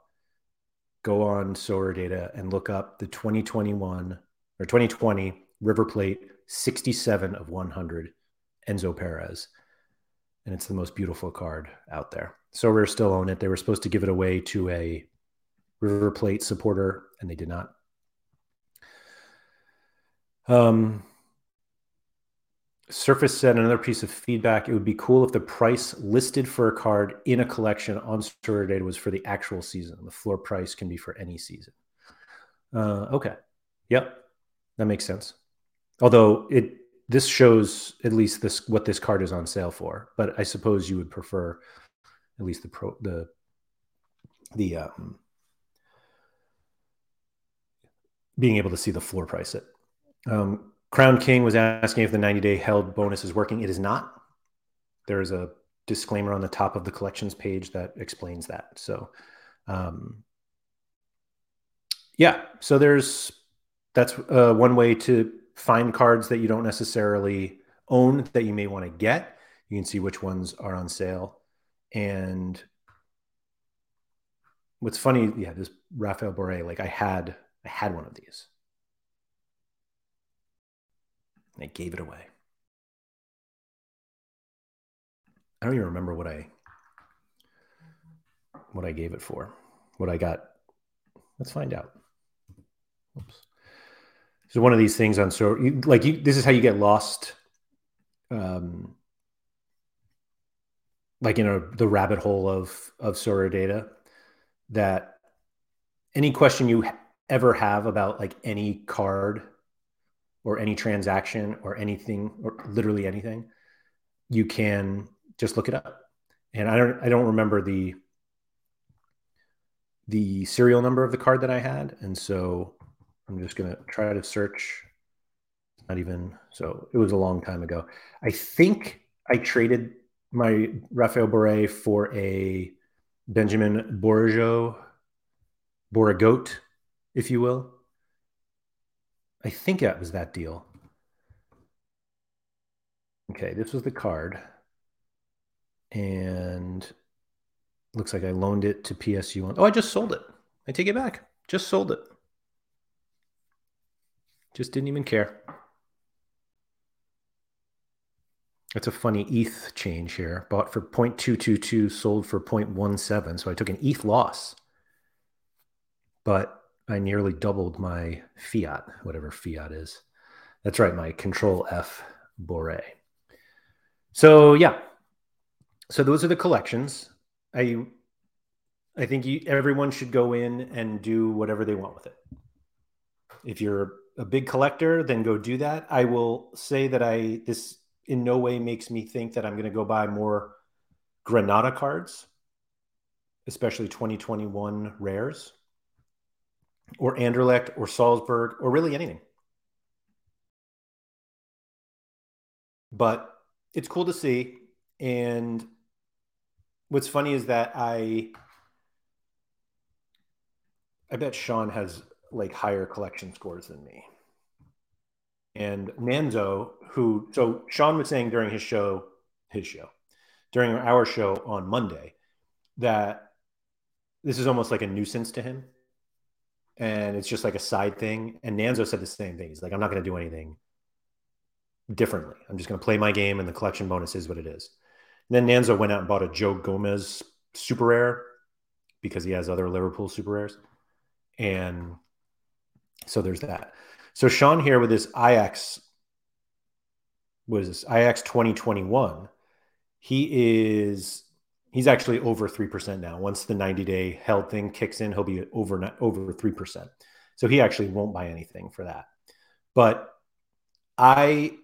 go on Sorare Data and look up the 2020 River Plate 67 of 100 Enzo Perez. And it's the most beautiful card out there. Sorare still own it. They were supposed to give it away to a River Plate supporter, and they did not. Surface said another piece of feedback, it would be cool if the price listed for a card in a collection on Sorare Data was for the actual season. The floor price can be for any season. Okay. Yep. That makes sense. Although this shows at least this what this card is on sale for, but I suppose you would prefer at least the being able to see the floor price it. Crown King was asking if the 90-day held bonus is working. It is not. There is a disclaimer on the top of the collections page that explains that. So, So that's one way to find cards that you don't necessarily own that you may want to get. You can see which ones are on sale. And what's funny, this Raphael Boré, like I had one of these. I gave it away. I don't even remember what I gave it for, what I got. Let's find out. Oops. So one of these things on this is how you get lost, the rabbit hole of Sorare Data. That any question you ever have about like any card, or any transaction or anything, or literally anything, you can just look it up. And I don't remember the serial number of the card that I had. And so I'm just gonna try to search. It was a long time ago. I think I traded my Raphael Boré for a Benjamin Borregoat, if you will. I think that was that deal. Okay, this was the card. And looks like I loaned it to PSU. I just sold it. I take it back. Just sold it. Just didn't even care. That's a funny ETH change here. Bought for 0.222, sold for 0.17. So I took an ETH loss. But I nearly doubled my fiat, whatever fiat is. That's right, my Control F Boré. So those are the collections. I think everyone should go in and do whatever they want with it. If you're a big collector, then go do that. I will say that this in no way makes me think that I'm going to go buy more Granada cards, especially 2021 rares, or Anderlecht, or Salzburg, or really anything. But it's cool to see. And what's funny is that I bet Sean has like higher collection scores than me. And Nanzo, so Sean was saying during during our show on Monday, that this is almost like a nuisance to him. And it's just like a side thing. And Nanzo said the same thing. He's like, I'm not going to do anything differently. I'm just going to play my game and the collection bonus is what it is. And then Nanzo went out and bought a Joe Gomez super rare because he has other Liverpool super rares. And so there's that. So Sean here with his IAK 2021. He's actually over 3% now. Once the 90-day held thing kicks in, he'll be over 3%. So he actually won't buy anything for that. But I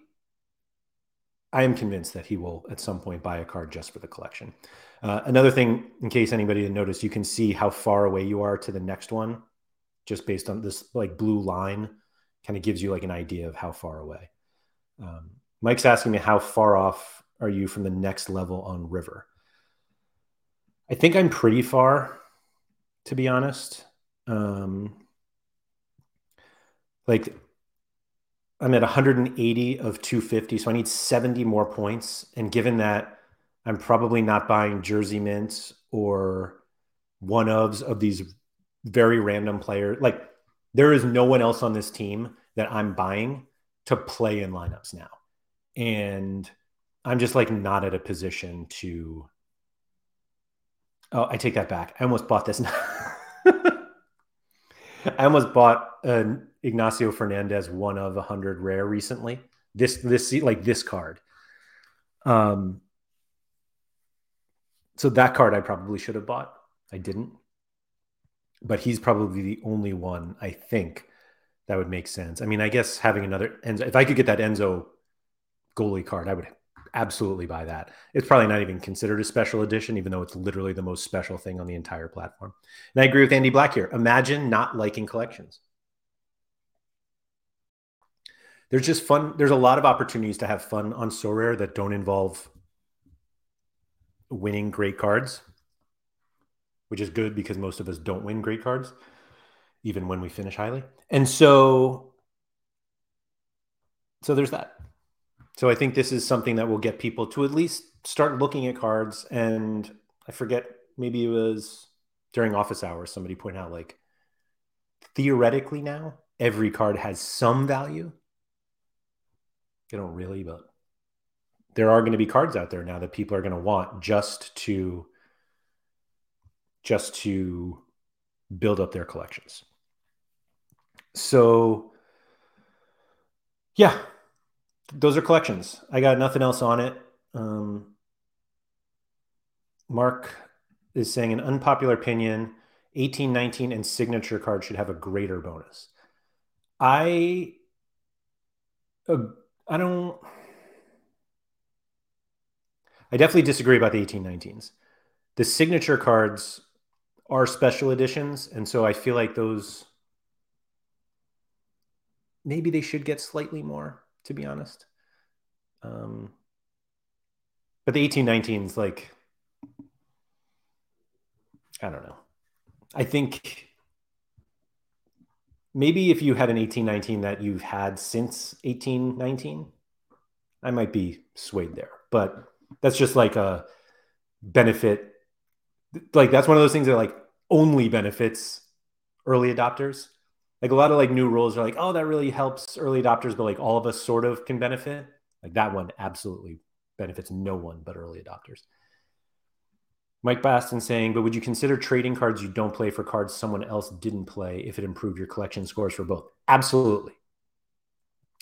am convinced that he will at some point buy a card just for the collection. Another thing, in case anybody didn't notice, you can see how far away you are to the next one, just based on this like blue line, kind of gives you like an idea of how far away. Mike's asking me, how far off are you from the next level on River? I think I'm pretty far, to be honest. I'm at 180 of 250, so I need 70 more points. And given that I'm probably not buying jersey mints or one-ofs of these very random players, like there is no one else on this team that I'm buying to play in lineups now. And I'm just like not at a position to... Oh, I take that back. I almost bought this. I almost bought an Ignacio Fernandez one of 100 rare recently. This card. So that card I probably should have bought. I didn't. But he's probably the only one, I think, that would make sense. I mean, I guess having another Enzo, if I could get that Enzo goalie card, I would absolutely buy that. It's probably not even considered a special edition, even though it's literally the most special thing on the entire platform. And I agree with Andy Black here. Imagine not liking collections. There's just fun. There's a lot of opportunities to have fun on Sorare that don't involve winning great cards, which is good because most of us don't win great cards, even when we finish highly. And so there's that. So I think this is something that will get people to at least start looking at cards. And I forget, maybe it was during office hours, somebody pointed out, like, theoretically now, every card has some value. They don't really, but there are going to be cards out there now that people are going to want just to build up their collections. So yeah, those are collections. I got nothing else on it. Mark is saying an unpopular opinion, 18, 19 and signature card should have a greater bonus. I definitely disagree about the 18-19s. The signature cards are special editions, and so I feel like those, maybe they should get slightly more, to be honest. But the 18-19s, like, I don't know. I think maybe if you had an 18-19 that you've had since 18-19, I might be swayed there. But that's just like a benefit. Like, that's one of those things that, like, only benefits early adopters. Like, a lot of, like, new rules are like, oh, that really helps early adopters, but, like, all of us sort of can benefit. Like, that one absolutely benefits no one but early adopters. Mike Bastin saying, but would you consider trading cards you don't play for cards someone else didn't play if it improved your collection scores for both? Absolutely.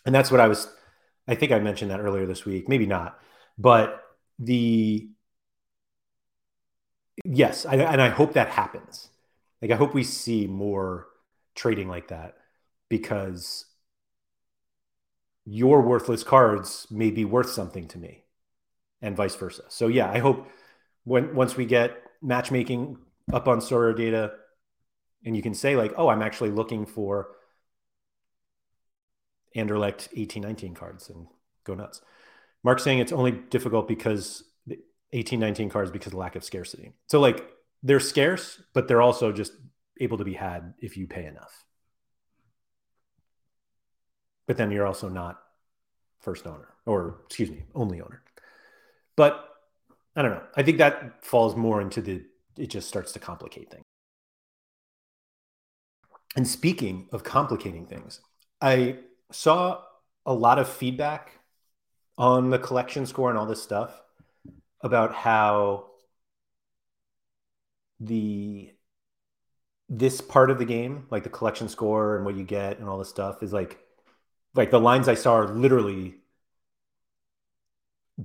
And that's what I think I mentioned that earlier this week. Maybe not. But yes, and I hope that happens. Like, I hope we see more trading like that, because your worthless cards may be worth something to me and vice versa. So yeah, I hope once we get matchmaking up on Sorare Data and you can say, like, oh, I'm actually looking for Anderlecht 18-19 cards, and go nuts. Mark's saying it's only difficult because the 18-19 cards because of lack of scarcity. So, like, they're scarce, but they're also just able to be had if you pay enough. But then you're also not first owner, or excuse me, only owner. But I don't know. I think that falls more into it just starts to complicate things. And speaking of complicating things, I saw a lot of feedback on the collection score and all this stuff about how this part of the game, like the collection score and what you get and all this stuff, is like the lines I saw are literally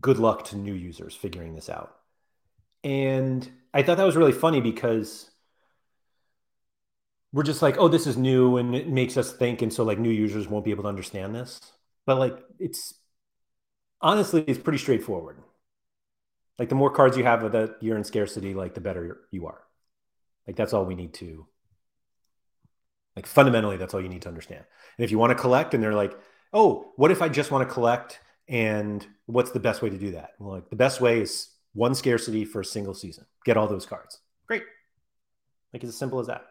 good luck to new users figuring this out. And I thought that was really funny, because we're just like, oh, this is new and it makes us think. And so, like, new users won't be able to understand this, but, like, it's pretty straightforward. Like, the more cards you have of that you're in scarcity, like, the better you are. Like, that's all we need to, like, fundamentally, that's all you need to understand. And if you want to collect and they're like, oh, what if I just want to collect, and what's the best way to do that? Well, like, the best way is one scarcity for a single season. Get all those cards. Great. Like, it's as simple as that.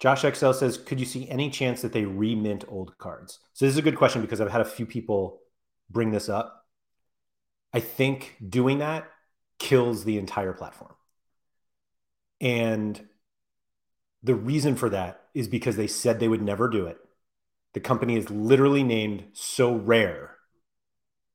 Josh XL says, could you see any chance that they remint old cards? So this is a good question, because I've had a few people bring this up. I think doing that kills the entire platform. And the reason for that is because they said they would never do it. The company is literally named Sorare.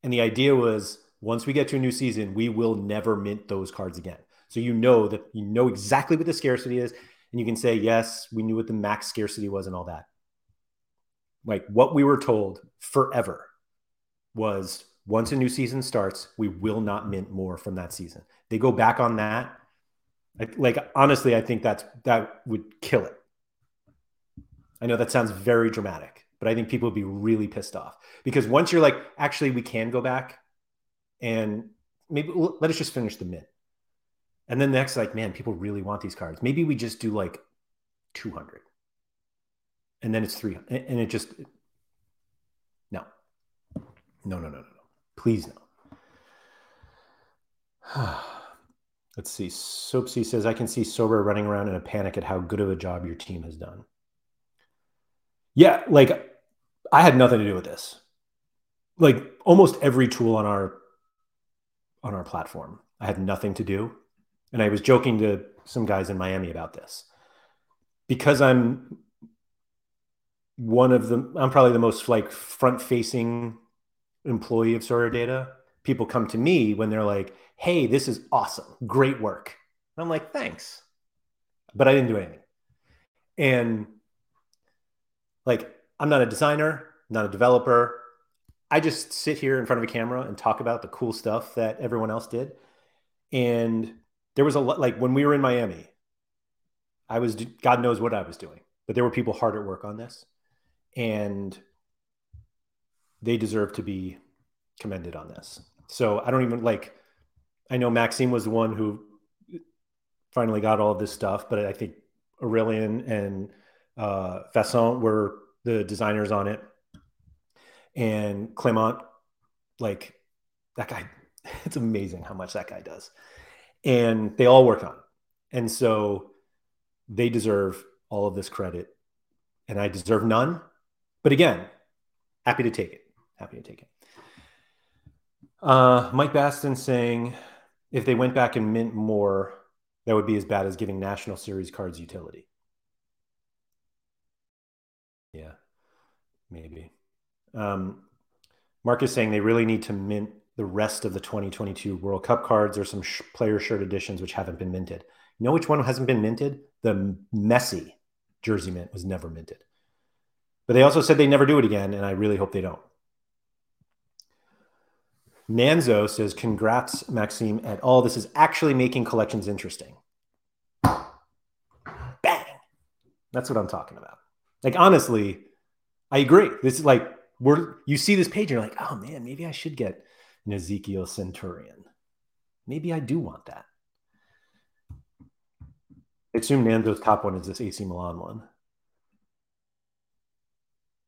And the idea was, once we get to a new season, we will never mint those cards again. So you know exactly what the scarcity is, and you can say, yes, we knew what the max scarcity was and all that. like what we were told forever was once a new season starts, we will not mint more from that season. They go back on that. Like honestly, I think that would kill it. I know that sounds very dramatic, but I think people would be really pissed off because once you're like, actually, we can go back and maybe let us just finish the mint. And then next, like, man, people really want these cards. Maybe we just do like 200 and then it's 300 and it just, no. Please no. Let's see. Sopsy says, I can see Sorare running around in a panic at how good of a job your team has done. Yeah, like I had nothing to do with this. Like almost every tool on our platform, I had nothing to do. And I was joking to some guys in Miami about this. Because I'm probably the most like front-facing employee of Sorare Data. People come to me when they're like, hey, this is awesome. Great work. And I'm like, thanks. But I didn't do anything. And like, I'm not a designer, not a developer. I just sit here in front of a camera and talk about the cool stuff that everyone else did. And there was a lot, like when we were in Miami, I was, God knows what I was doing, but there were people hard at work on this and they deserve to be commended on this. So I don't even like, I know Maxime was the one who finally got all of this stuff, but I think Aurelian and Fasson were the designers on it. And Clément, like that guy, it's amazing how much that guy does. And they all work on it. And so they deserve all of this credit and I deserve none. But again, happy to take it. Mike Bastin saying, if they went back and mint more, that would be as bad as giving National Series cards utility. Yeah, maybe. Mark is saying they really need to mint the rest of the 2022 World Cup cards or some player shirt editions which haven't been minted. You know which one hasn't been minted? The Messi jersey mint was never minted. But they also said they never do it again, and I really hope they don't. Nanzo says, congrats, Maxime, et al. This is actually making collections interesting. Bang! That's what I'm talking about. Like, honestly, I agree. This is like, you see this page, and you're like, oh, man, maybe I should get an Ezekiel Centurion. Maybe I do want that. I assume Nanzo's top one is this AC Milan one.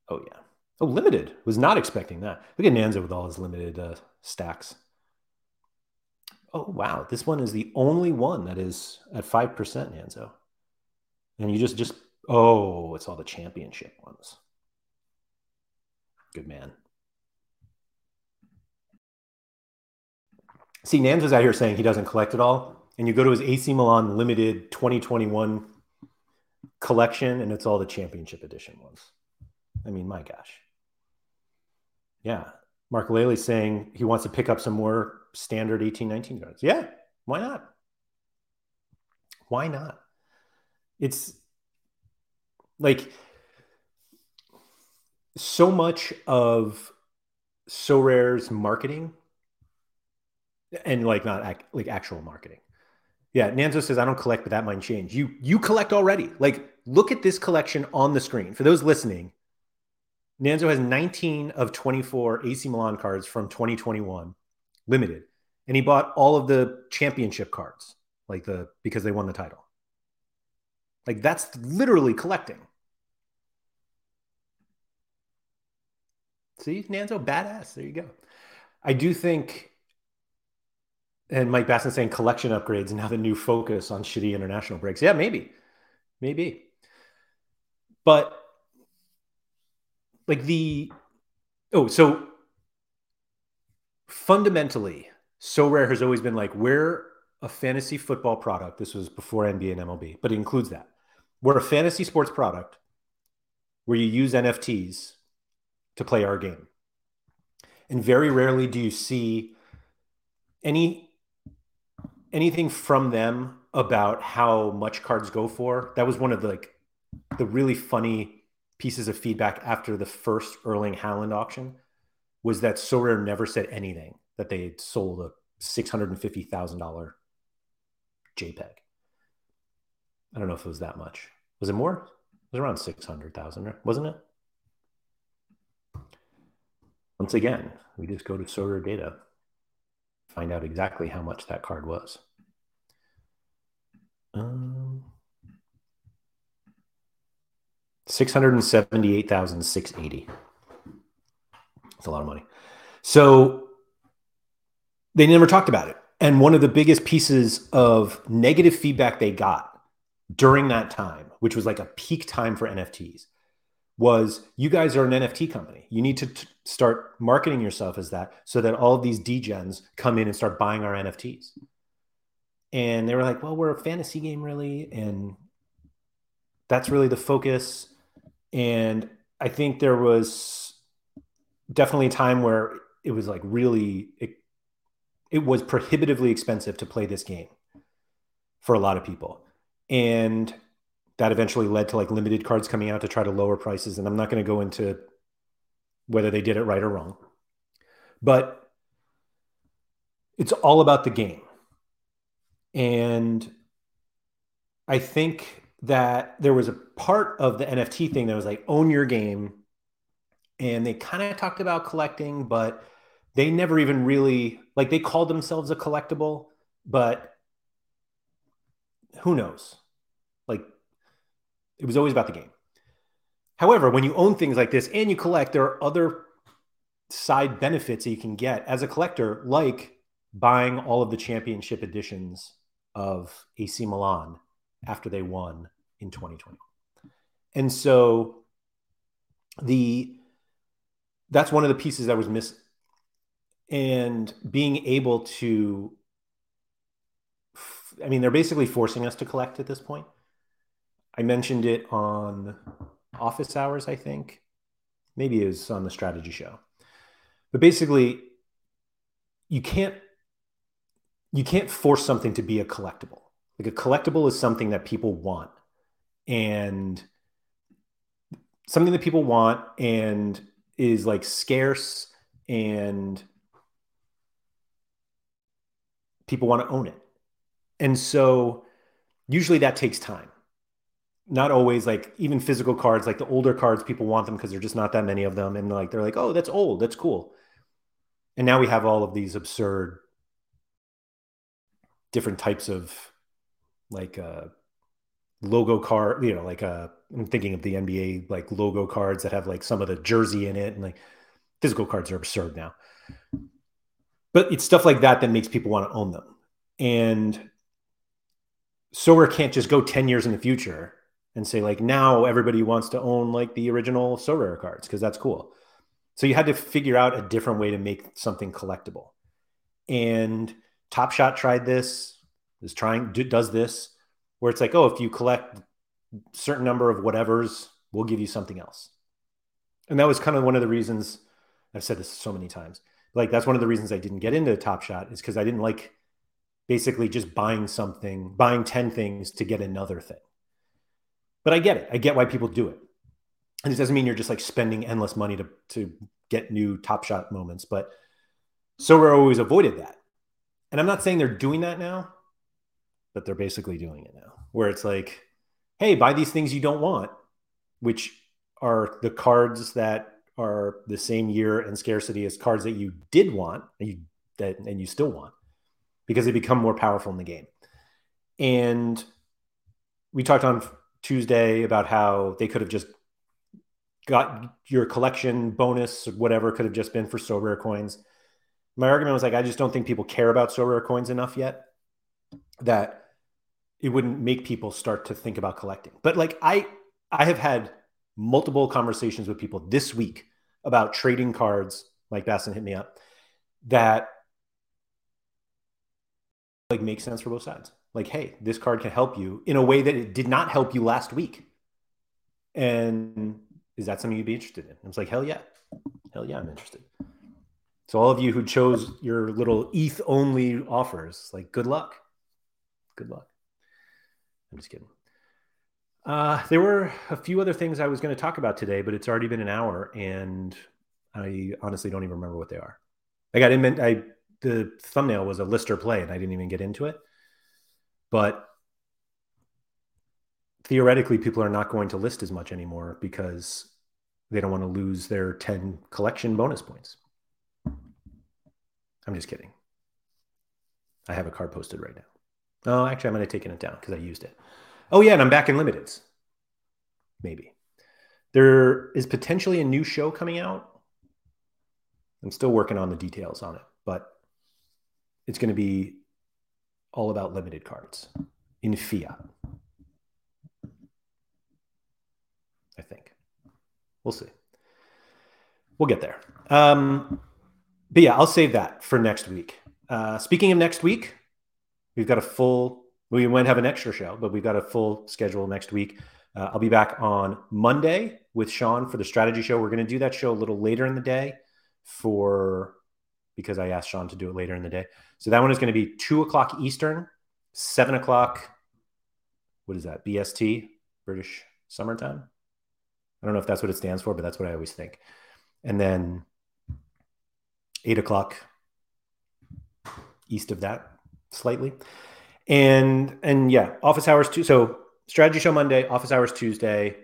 Oh, yeah. Oh, limited. Was not expecting that. Look at Nanzo with all his limited stacks. Oh, wow. This one is the only one that is at 5%, Nanzo. And you just oh, it's all the championship ones. Good man. See, Nanzo's out here saying he doesn't collect it all. And you go to his AC Milan limited 2021 collection, and it's all the championship edition ones. I mean, my gosh. Yeah. Mark Laley's saying he wants to pick up some more standard 18-19 cards. Yeah. Why not? Why not? It's like so much of Sorare's marketing and like not like actual marketing. Yeah. Nanzo says, I don't collect, but that might change. You collect already. Like look at this collection on the screen. For those listening, Nanzo has 19 of 24 AC Milan cards from 2021 limited. And he bought all of the championship cards like because they won the title. Like that's literally collecting. See, Nanzo, badass. There you go. I do think, and Mike Bastin saying collection upgrades and now the new focus on shitty international breaks. Yeah, maybe. But like so fundamentally, Sorare has always been like, we're a fantasy football product. This was before NBA and MLB, but it includes that. We're a fantasy sports product where you use NFTs to play our game. And very rarely do you see anything from them about how much cards go for. That was one of the really funny pieces of feedback after the first Erling Haaland auction was that Sorare never said anything that they had sold a $650,000 JPEG. I don't know if it was that much. Was it more? It was around 600,000, wasn't it? Once again, we just go to Sorare Data, find out exactly how much that card was. $678,680. That's a lot of money. So they never talked about it. And one of the biggest pieces of negative feedback they got during that time, which was like a peak time for NFTs, was you guys are an NFT company. You need to start marketing yourself as that so that all of these degens come in and start buying our NFTs. And they were like, well, we're a fantasy game, really. And that's really the focus. And I think there was definitely a time where it was like really, it was prohibitively expensive to play this game for a lot of people. And that eventually led to like limited cards coming out to try to lower prices. And I'm not going to go into whether they did it right or wrong, but it's all about the game. And I think that there was a part of the NFT thing that was like, own your game. And they kind of talked about collecting, but they never even really, like, they called themselves a collectible, but who knows? Like, it was always about the game. However, when you own things like this and you collect, there are other side benefits that you can get as a collector, like buying all of the championship editions of AC Milan after they won in 2020. And so that's one of the pieces that was missing. And being able to, I mean, they're basically forcing us to collect at this point. I mentioned it on Office Hours, I think. Maybe it was on the Strategy Show. But basically, you can't force something to be a collectible. Like, a collectible is something that people want, and something that people want and is like scarce, and people want to own it. And so usually that takes time. Not always, like even physical cards, like the older cards, people want them because there're just not that many of them. And like, they're like, oh, that's old. That's cool. And now we have all of these absurd different types of like logo card, you know, like I'm thinking of the NBA, like logo cards that have like some of the jersey in it, and like physical cards are absurd now. But it's stuff like that that makes people want to own them. And Sorare can't just go 10 years in the future and say like, now everybody wants to own like the original Sorare cards because that's cool. So you had to figure out a different way to make something collectible. And Top Shot tried this, does this, where it's like, oh, if you collect a certain number of whatevers, we'll give you something else. And that was kind of one of the reasons, I've said this so many times, like that's one of the reasons I didn't get into Top Shot, is because I didn't like basically just buying 10 things to get another thing. But I get it. I get why people do it. And it doesn't mean you're just like spending endless money to get new Top Shot moments, but Sorare always avoided that. And I'm not saying they're doing that now, but they're basically doing it now, where it's like, hey, buy these things you don't want, which are the cards that are the same year and scarcity as cards that you did want and you still want, because they become more powerful in the game. And we talked on Tuesday about how they could have just got your collection bonus, whatever, could have just been for Sorare coins. My argument was like, I just don't think people care about Sorare coins enough yet that it wouldn't make people start to think about collecting. But like I have had multiple conversations with people this week about trading cards. Mike Bastin hit me up that like makes sense for both sides. Like, hey, this card can help you in a way that it did not help you last week. And is that something you'd be interested in? I was like, hell yeah. Hell yeah, I'm interested. So all of you who chose your little ETH only offers, like, good luck. I'm just kidding. There were a few other things I was going to talk about today, but it's already been an hour and I honestly don't even remember what they are. The thumbnail was a Lister play and I didn't even get into it, but theoretically people are not going to list as much anymore because they don't want to lose their 10 collection bonus points. I'm just kidding. I have a card posted right now. Oh, actually I might have taken it down because I used it. Oh yeah. And I'm back in limiteds. Maybe there is potentially a new show coming out. I'm still working on the details on it, but it's going to be all about limited cards in fiat, I think. We'll see. We'll get there. But yeah, I'll save that for next week. Speaking of next week, we won't have an extra show, but we've got a full schedule next week. I'll be back on Monday with Sean for the strategy show. We're going to do that show a little later in the day because I asked Sean to do it later in the day. So that one is going to be 2:00 Eastern, 7:00. What is that? BST, British summertime. I don't know if that's what it stands for, but that's what I always think. And then 8:00 east of that slightly. And yeah, office hours too. So strategy show Monday, office hours Tuesday,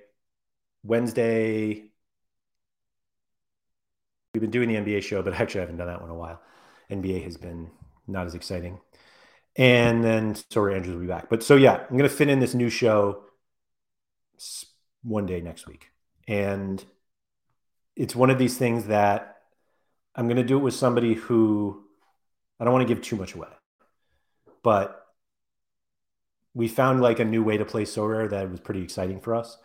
Wednesday. We've been doing the NBA show, but actually I haven't done that one in a while. NBA has been not as exciting. And then Sorare Andrews will be back. But so yeah, I'm going to fit in this new show one day next week. And it's one of these things that I'm going to do it with somebody who I don't want to give too much away. But we found like a new way to play Sorare that was pretty exciting for us.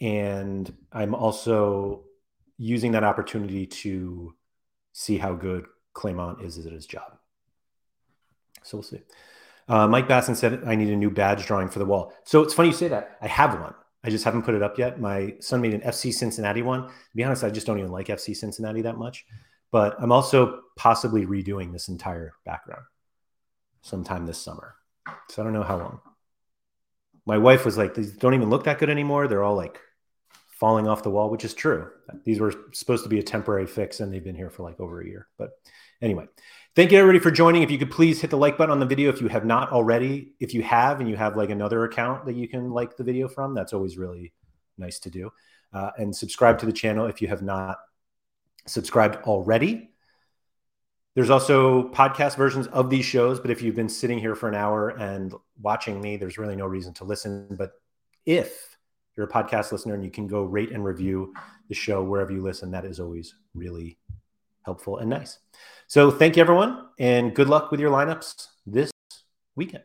And I'm also using that opportunity to see how good Clément is at his job. So we'll see. Mike Bastin said, I need a new badge drawing for the wall. So it's funny you say that. I have one. I just haven't put it up yet. My son made an FC Cincinnati one. To be honest, I just don't even like FC Cincinnati that much. But I'm also possibly redoing this entire background sometime this summer. So I don't know how long. My wife was like, these don't even look that good anymore. They're all like falling off the wall, which is true. These were supposed to be a temporary fix and they've been here for like over a year. But anyway, thank you everybody for joining. If you could please hit the like button on the video if you have not already. If you have and you have like another account that you can like the video from, that's always really nice to do. And subscribe to the channel if you have not subscribed already. There's also podcast versions of these shows, but if you've been sitting here for an hour and watching me, there's really no reason to listen. But if you're a podcast listener and you can go rate and review the show wherever you listen, that is always really helpful and nice. So thank you, everyone, and good luck with your lineups this weekend.